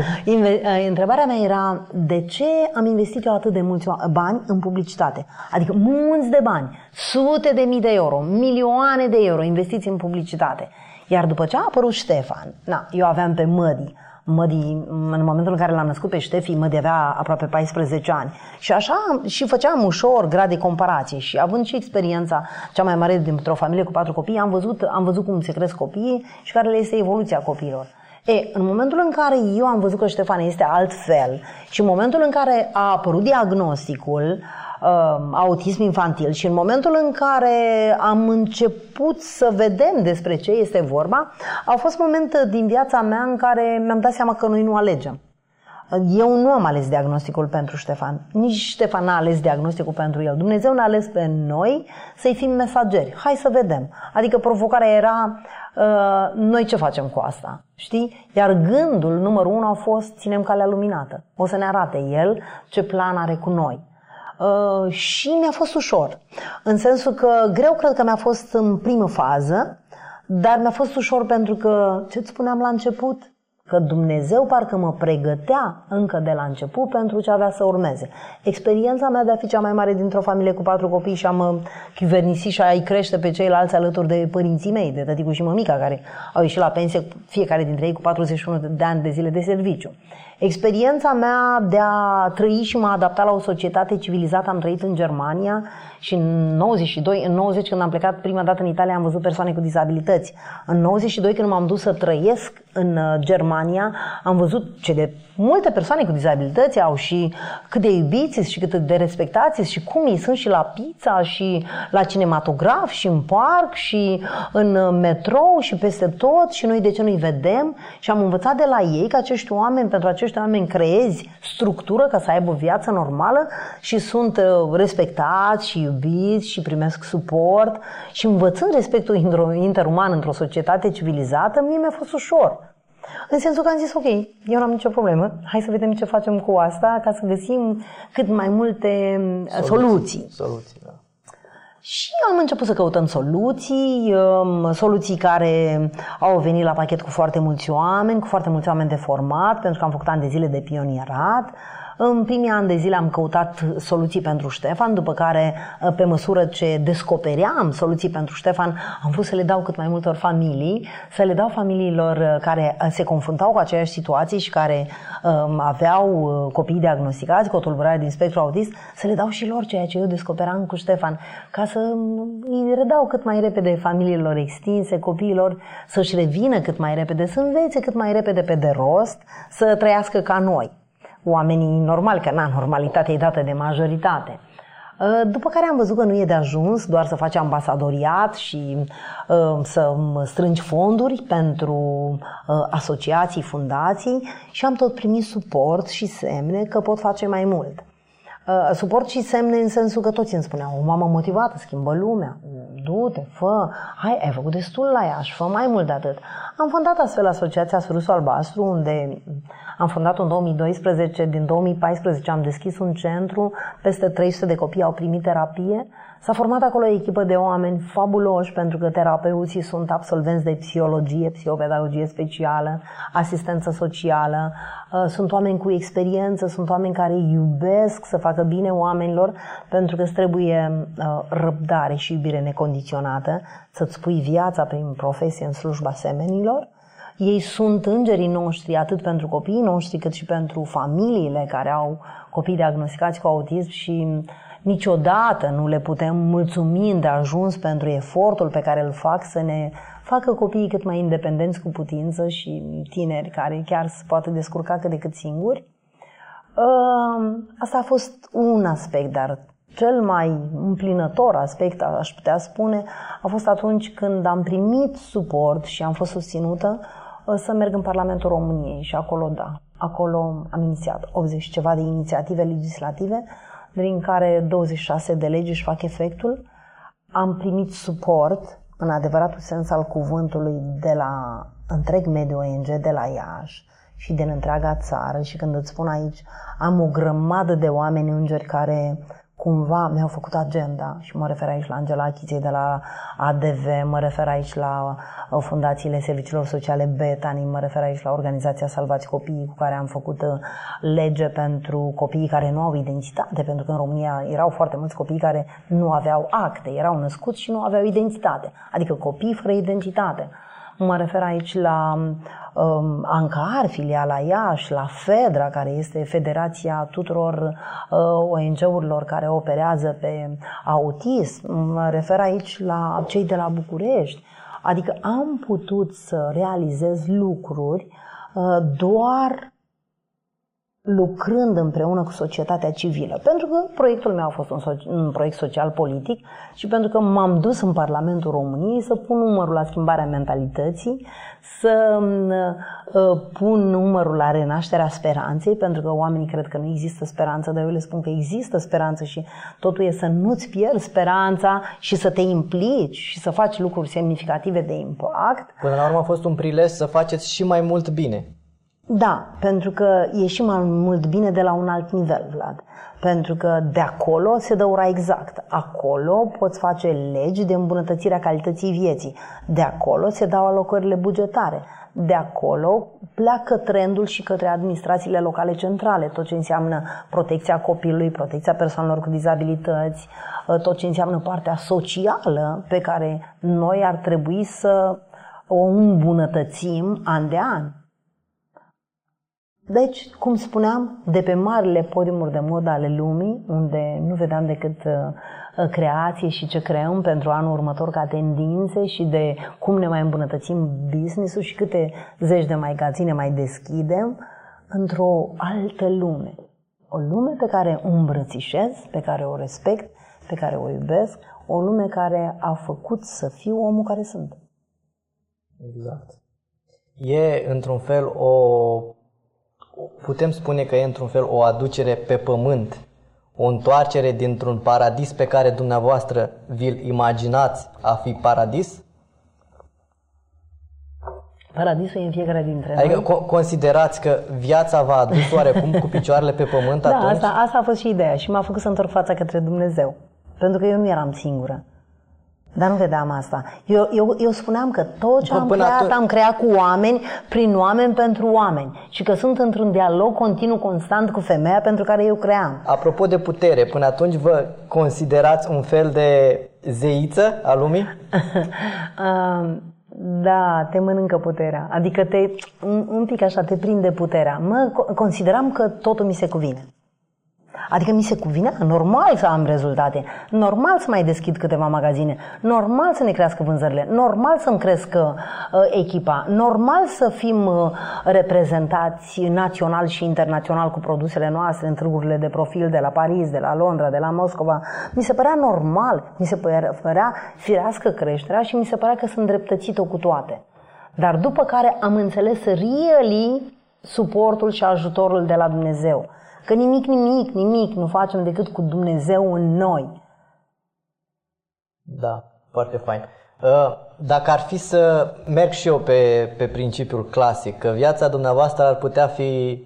Întrebarea mea era de ce am investit eu atât de mulți bani în publicitate. Adică mulți de bani, sute de mii de euro, milioane de euro investiți în publicitate. Iar după ce a apărut Ștefan, na, eu aveam pe Mădii. Mădii, în momentul în care l-am născut pe Ștefi, Mădii avea aproape paisprezece ani și așa și făceam ușor grad de comparație și având și experiența cea mai mare dintr-o familie cu patru copii, am văzut, am văzut cum se cresc copiii și care le este evoluția copiilor. E, în momentul în care eu am văzut că Ștefan este altfel și în momentul în care a apărut diagnosticul uh, autism infantil și în momentul în care am început să vedem despre ce este vorba, au fost momente din viața mea în care mi-am dat seama că noi nu alegem. Eu nu am ales diagnosticul pentru Ștefan. Nici Ștefan n-a ales diagnosticul pentru el. Dumnezeu ne-a ales pe noi să-i fim mesageri. Hai să vedem. Adică provocarea era uh, noi ce facem cu asta, știi? Iar gândul numărul unu a fost ținem calea luminată. O să ne arate el ce plan are cu noi. Uh, și mi-a fost ușor. În sensul că greu cred că mi-a fost în primă fază, dar mi-a fost ușor pentru că, ce-ți spuneam la început? Că Dumnezeu parcă mă pregătea încă de la început pentru ce avea să urmeze. Experiența mea de a fi cea mai mare dintr-o familie cu patru copii și a mă chivernisit și a-i crește pe ceilalți alături de părinții mei, de tăticul și mămica, care au ieșit la pensie, fiecare dintre ei cu patruzeci și unu de ani de zile de serviciu. Experiența mea de a trăi și mă adapta la o societate civilizată, am trăit în Germania și în nouăzeci și doi, în nouăzeci când am plecat prima dată în Italia am văzut persoane cu dizabilități. În nouăzeci și doi când m-am dus să trăiesc în Germania am văzut ce de multe persoane cu dizabilități au și cât de iubiți și cât de respectați și cum ei sunt și la pizza și la cinematograf și în parc și în metrou și peste tot și noi de ce nu-i vedem și am învățat de la ei că acești oameni, pentru acești oameni creezi structură ca să aibă o viață normală și sunt respectați și iubiți și primesc suport și învățând respectul interuman într-o societate civilizată, mie mi-a fost ușor. În sensul că am zis, ok, eu n-am nicio problemă, hai să vedem ce facem cu asta ca să găsim cât mai multe soluții. Soluții, soluții da. Și am început să căutăm soluții, soluții care au venit la pachet cu foarte mulți oameni, cu foarte mulți oameni de format, pentru că am făcut ani de zile de pionierat. În primii ani de zile am căutat soluții pentru Ștefan, după care, pe măsură ce descopeream soluții pentru Ștefan, am vrut să le dau cât mai multor familii, să le dau familiilor care se confruntau cu aceeași situații și care um, aveau copii diagnosticați cu o tulburare din spectru autist, să le dau și lor ceea ce eu descoperam cu Ștefan, ca să îi redau cât mai repede familiilor extinse, copiilor să-și revină cât mai repede, să învețe cât mai repede pe de rost, să trăiască ca noi. Oamenii normali, că na, normalitatea e dată de majoritate. După care am văzut că nu e de ajuns doar să faci ambasadoriat și uh, să strângi fonduri pentru uh, asociații, fundații și am tot primit suport și semne că pot face mai mult. Uh, suport și semne în sensul că toți îmi spuneau, o mamă motivată, schimbă lumea, du-te, fă, hai, ai făcut destul la ea și fă mai mult de atât. Am fondat astfel asociația Surisul Albastru, unde am fondat-o în două mii doisprezece, din două mii paisprezece am deschis un centru, peste trei sute de copii au primit terapie. S-a format acolo o echipă de oameni fabuloși, pentru că terapeuții sunt absolvenți de psihologie, psihopedagogie specială, asistență socială, sunt oameni cu experiență, sunt oameni care iubesc să facă bine oamenilor, pentru că îți trebuie răbdare și iubire necondiționată, să-ți pui viața prin profesie în slujba semenilor. Ei sunt îngerii noștri, atât pentru copiii noștri, cât și pentru familiile care au copii diagnosticați cu autism și niciodată nu le putem mulțumi de ajuns pentru efortul pe care îl fac să ne facă copiii cât mai independenți cu putință și tineri care chiar se poate descurca cât de cât singuri. Asta a fost un aspect, dar cel mai împlinător aspect, aș putea spune, a fost atunci când am primit suport și am fost susținută să merg în Parlamentul României și acolo, da, acolo am inițiat optzeci ceva de inițiative legislative, din care douăzeci și șase de legi își fac efectul. Am primit suport, în adevăratul sens al cuvântului, de la întreg mediul O N G, de la Iași și din întreaga țară și când îți spun aici, am o grămadă de oameni îngeri care cumva mi-au făcut agenda și mă refer aici la Angela Chice de la A D V, mă refer aici la fundațiile serviciilor sociale Betani, mă refer aici la organizația Salvați Copiii cu care am făcut lege pentru copiii care nu au identitate, pentru că în România erau foarte mulți copii care nu aveau acte, erau născuți și nu aveau identitate, adică copii fără identitate. Mă refer aici la um, Ancar, filiala Iași, la Fedra, care este federația tuturor uh, O N G-urilor care operează pe autism. Mă refer aici la cei de la București. Adică am putut să realizez lucruri uh, doar lucrând împreună cu societatea civilă. Pentru că proiectul meu a fost un, so- un proiect social-politic și pentru că m-am dus în Parlamentul României să pun numărul la schimbarea mentalității, să uh, pun numărul la renașterea speranței, pentru că oamenii cred că nu există speranță, dar eu le spun că există speranță și totul e să nu-ți pierzi speranța și să te implici și să faci lucruri semnificative de impact. Până la urmă a fost un prilej să faceți și mai mult bine. Da, pentru că ieșim mai mult bine de la un alt nivel, Vlad. Pentru că de acolo se dă ora exact. Acolo poți face legi de îmbunătățire a calității vieții. De acolo se dau alocările bugetare. De acolo pleacă trendul și către administrațiile locale centrale. Tot ce înseamnă protecția copilului, protecția persoanelor cu dizabilități, tot ce înseamnă partea socială pe care noi ar trebui să o îmbunătățim an de an. Deci, cum spuneam, de pe marile podiumuri de modă ale lumii, unde nu vedeam decât creație și ce creăm pentru anul următor ca tendințe și de cum ne mai îmbunătățim business-ul și câte zeci de magazine mai deschidem, într-o altă lume. O lume pe care o îmbrățișez, pe care o respect, pe care o iubesc, o lume care a făcut să fiu omul care sunt. Exact. E, într-un fel, o... putem spune că e într-un fel o aducere pe pământ, o întoarcere dintr-un paradis pe care dumneavoastră vi-l imaginați a fi paradis? Paradisul e în fiecare dintre noi. Adică considerați că viața v-a adus oarecum cu picioarele pe pământ atunci? Da, asta, asta a fost și ideea și m-a făcut să întorc fața către Dumnezeu, pentru că eu nu eram singură. Dar nu vedeam asta. Eu, eu, eu spuneam că tot ce am creat, atunci... am creat cu oameni, prin oameni, pentru oameni. Și că sunt într-un dialog continuu, constant cu femeia pentru care eu cream. Apropo de putere, până atunci vă considerați un fel de zeiță a lumii? Da, te mănâncă puterea. Adică te, un pic așa, te prinde puterea. Mă consideram că totul mi se cuvine. Adică mi se cuvine, normal să am rezultate, normal să mai deschid câteva magazine, normal să ne crească vânzările, normal să-mi crească uh, echipa, normal să fim uh, reprezentați național și internațional cu produsele noastre în târgurile de profil de la Paris, de la Londra, de la Moscova. Mi se părea normal, mi se părea firească creșterea și mi se părea că sunt îndreptățit-o cu toate. Dar după care am înțeles really suportul și ajutorul de la Dumnezeu. Că nimic, nimic, nimic nu facem decât cu Dumnezeu în noi. Da, foarte fain. Dacă ar fi să merg și eu pe, pe principiul clasic, că viața dumneavoastră ar putea fi,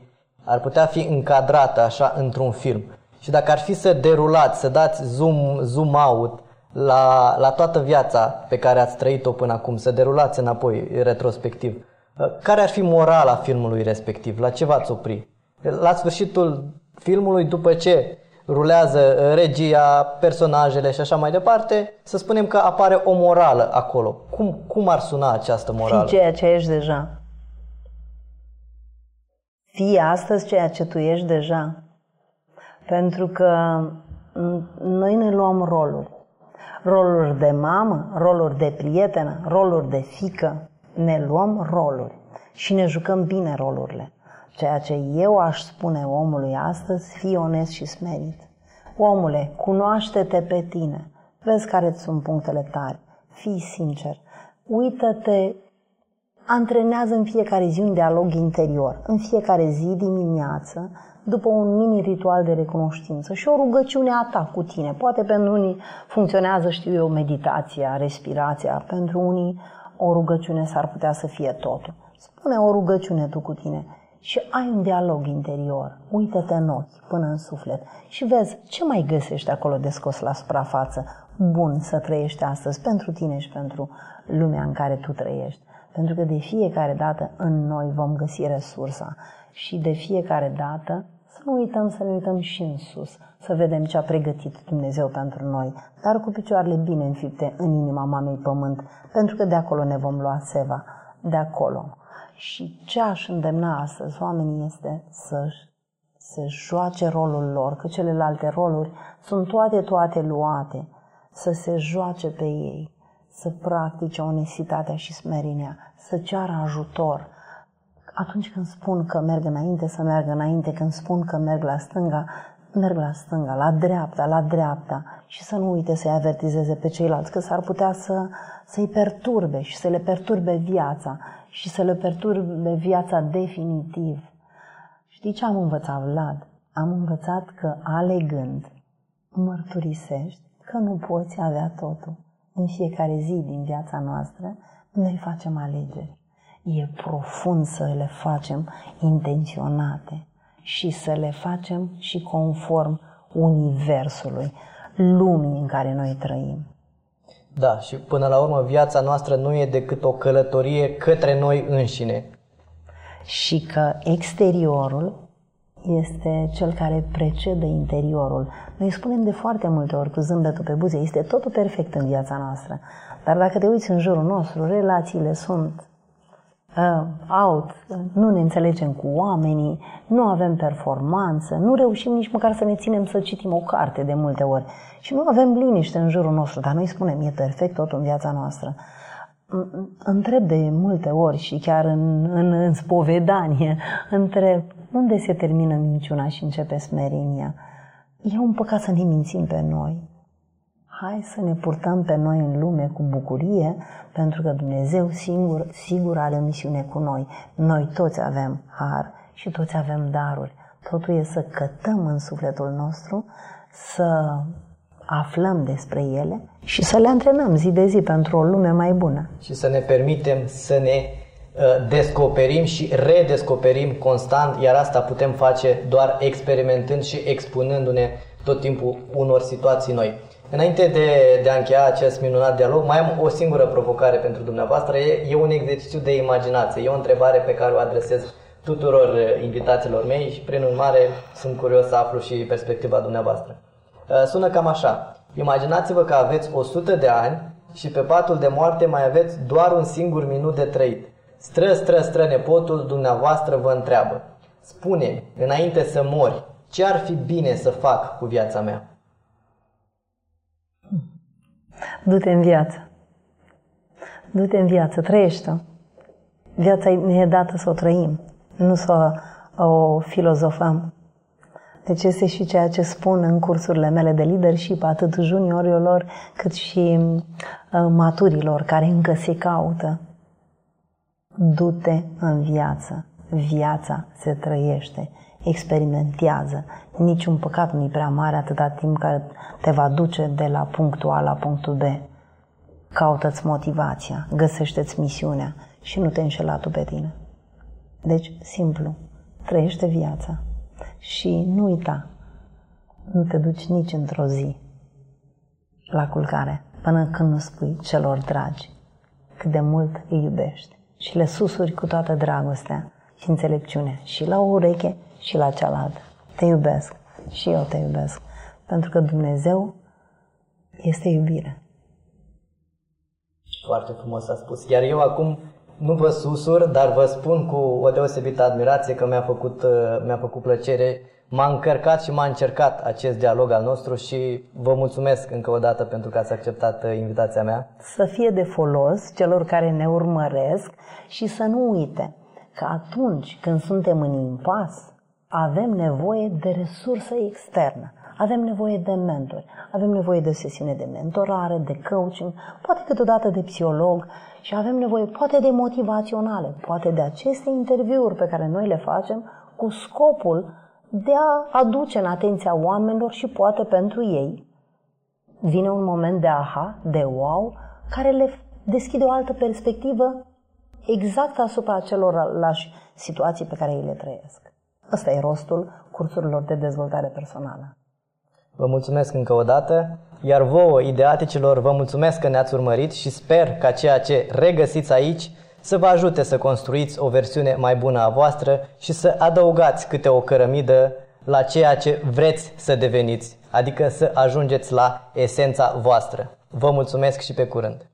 ar putea fi încadrată așa într-un film. Și dacă ar fi să derulați, să dați zoom, zoom out la, la toată viața pe care ați trăit-o până acum, să derulați înapoi, retrospectiv, care ar fi morala filmului respectiv? La ce v-ați opri? La sfârșitul filmului, după ce rulează regia, personajele și așa mai departe, să spunem că apare o morală acolo. Cum, cum ar suna această morală? Fii ceea ce ești deja. Fii astăzi ceea ce tu ești deja. Pentru că noi ne luăm roluri. Roluri de mamă, roluri de prietenă, roluri de fiică. Ne luăm roluri și ne jucăm bine rolurile. Ceea ce eu aș spune omului astăzi, fii onest și smerit. Omule, cunoaște-te pe tine. Vezi care-ți sunt punctele tari. Fii sincer. Uită-te, antrenează în fiecare zi un dialog interior. În fiecare zi dimineață, după un mini-ritual de recunoștință și o rugăciune a ta cu tine. Poate pentru unii funcționează, știu eu, meditația, respirația. Pentru unii o rugăciune s-ar putea să fie totul. Spune o rugăciune tu cu tine. Și ai un dialog interior, uită-te în ochi până în suflet și vezi ce mai găsești acolo de scos la suprafață bun să trăiești astăzi pentru tine și pentru lumea în care tu trăiești. Pentru că de fiecare dată în noi vom găsi resursa și de fiecare dată să nu uităm, să ne uităm și în sus, să vedem ce a pregătit Dumnezeu pentru noi, dar cu picioarele bine înfipte în inima mamei pământ, pentru că de acolo ne vom lua seva, de acolo. Și ce aș îndemna astăzi oamenii este să se joace rolul lor, că celelalte roluri sunt toate, toate luate, să se joace pe ei, să practice onestitatea și smerenia, să ceară ajutor. Atunci când spun că merg înainte, să meargă înainte. Când spun că merg la stânga, merg la stânga, la dreapta, la dreapta. Și să nu uite să-i avertizeze pe ceilalți, că s-ar putea să, să-i perturbe și să le perturbe viața. Și să le perturbe viața definitiv. Știi ce am învățat, Vlad? Am învățat că alegând, mărturisești că nu poți avea totul. În fiecare zi din viața noastră, noi facem alegeri. E profund să le facem intenționate și să le facem și conform universului, lumii în care noi trăim. Da, și până la urmă viața noastră nu e decât o călătorie către noi înșine. Și că exteriorul este cel care precede interiorul. Noi spunem de foarte multe ori cu zâmbetul pe buze, este totul perfect în viața noastră. Dar dacă te uiți în jurul nostru, relațiile sunt uh, out, nu ne înțelegem cu oamenii, nu avem performanță, nu reușim nici măcar să ne ținem să citim o carte de multe ori. Și nu avem liniște în jurul nostru, dar noi spunem, e perfect totul în viața noastră. Întreb de multe ori și chiar în, în, în spovedanie, întreb unde se termină minciuna și începe smerenia. E un păcat să ne mințim pe noi. Hai să ne purtăm pe noi în lume cu bucurie, pentru că Dumnezeu singur, sigur are misiune cu noi. Noi toți avem har și toți avem daruri. Totul e să cătăm în sufletul nostru, să aflăm despre ele și să le antrenăm zi de zi pentru o lume mai bună. Și să ne permitem să ne uh, descoperim și redescoperim constant, iar asta putem face doar experimentând și expunându-ne tot timpul unor situații noi. Înainte de, de a încheia acest minunat dialog, mai am o singură provocare pentru dumneavoastră. E, e un exercițiu de imaginație, e o întrebare pe care o adresez tuturor invitaților mei și prin urmare sunt curios să aflu și perspectiva dumneavoastră. Sună cam așa. Imaginați-vă că aveți o sută de ani și pe patul de moarte mai aveți doar un singur minut de trăit. Stră, stră, stră, nepotul dumneavoastră vă întreabă. Spune, înainte să mori, ce ar fi bine să fac cu viața mea? Du-te în viață. Du-te în viață, trăiește-o. Viața ne e dată să o trăim, nu să o, o filozofăm. Deci este și ceea ce spun în cursurile mele de leadership, atât juniorilor cât și maturilor care încă se caută. Du-te în viață. Viața se trăiește. Experimentează. Niciun păcat nu e prea mare atâta timp cât te va duce de la punctul A la punctul B. Caută-ți motivația, găsește-ți misiunea și nu te înșela tu pe tine. Deci, simplu, trăiește viața. Și nu uita, nu te duci nici într-o zi la culcare, până când nu spui celor dragi cât de mult îi iubești și le susuri cu toată dragostea și înțelepciunea și la o ureche și la cealaltă. Te iubesc și eu te iubesc, pentru că Dumnezeu este iubire. Foarte frumos a spus, iar eu acum nu vă susur, dar vă spun cu o deosebită admirație că mi-a făcut, mi-a făcut plăcere. M-a încărcat și m-a încercat acest dialog al nostru și vă mulțumesc încă o dată pentru că ați acceptat invitația mea. Să fie de folos celor care ne urmăresc și să nu uite că atunci când suntem în impas, avem nevoie de resursă externă. Avem nevoie de mentori, avem nevoie de sesiune de mentorare, de coaching, poate câteodată de psiholog și avem nevoie poate de motivaționale, poate de aceste interviuri pe care noi le facem cu scopul de a aduce în atenția oamenilor și poate pentru ei vine un moment de aha, de wow, care le deschide o altă perspectivă exact asupra acelorlași situații pe care ei le trăiesc. Ăsta e rostul cursurilor de dezvoltare personală. Vă mulțumesc încă o dată, iar vouă, ideaticilor, vă mulțumesc că ne-ați urmărit și sper ca ceea ce regăsiți aici să vă ajute să construiți o versiune mai bună a voastră și să adăugați câte o cărămidă la ceea ce vreți să deveniți, adică să ajungeți la esența voastră. Vă mulțumesc și pe curând!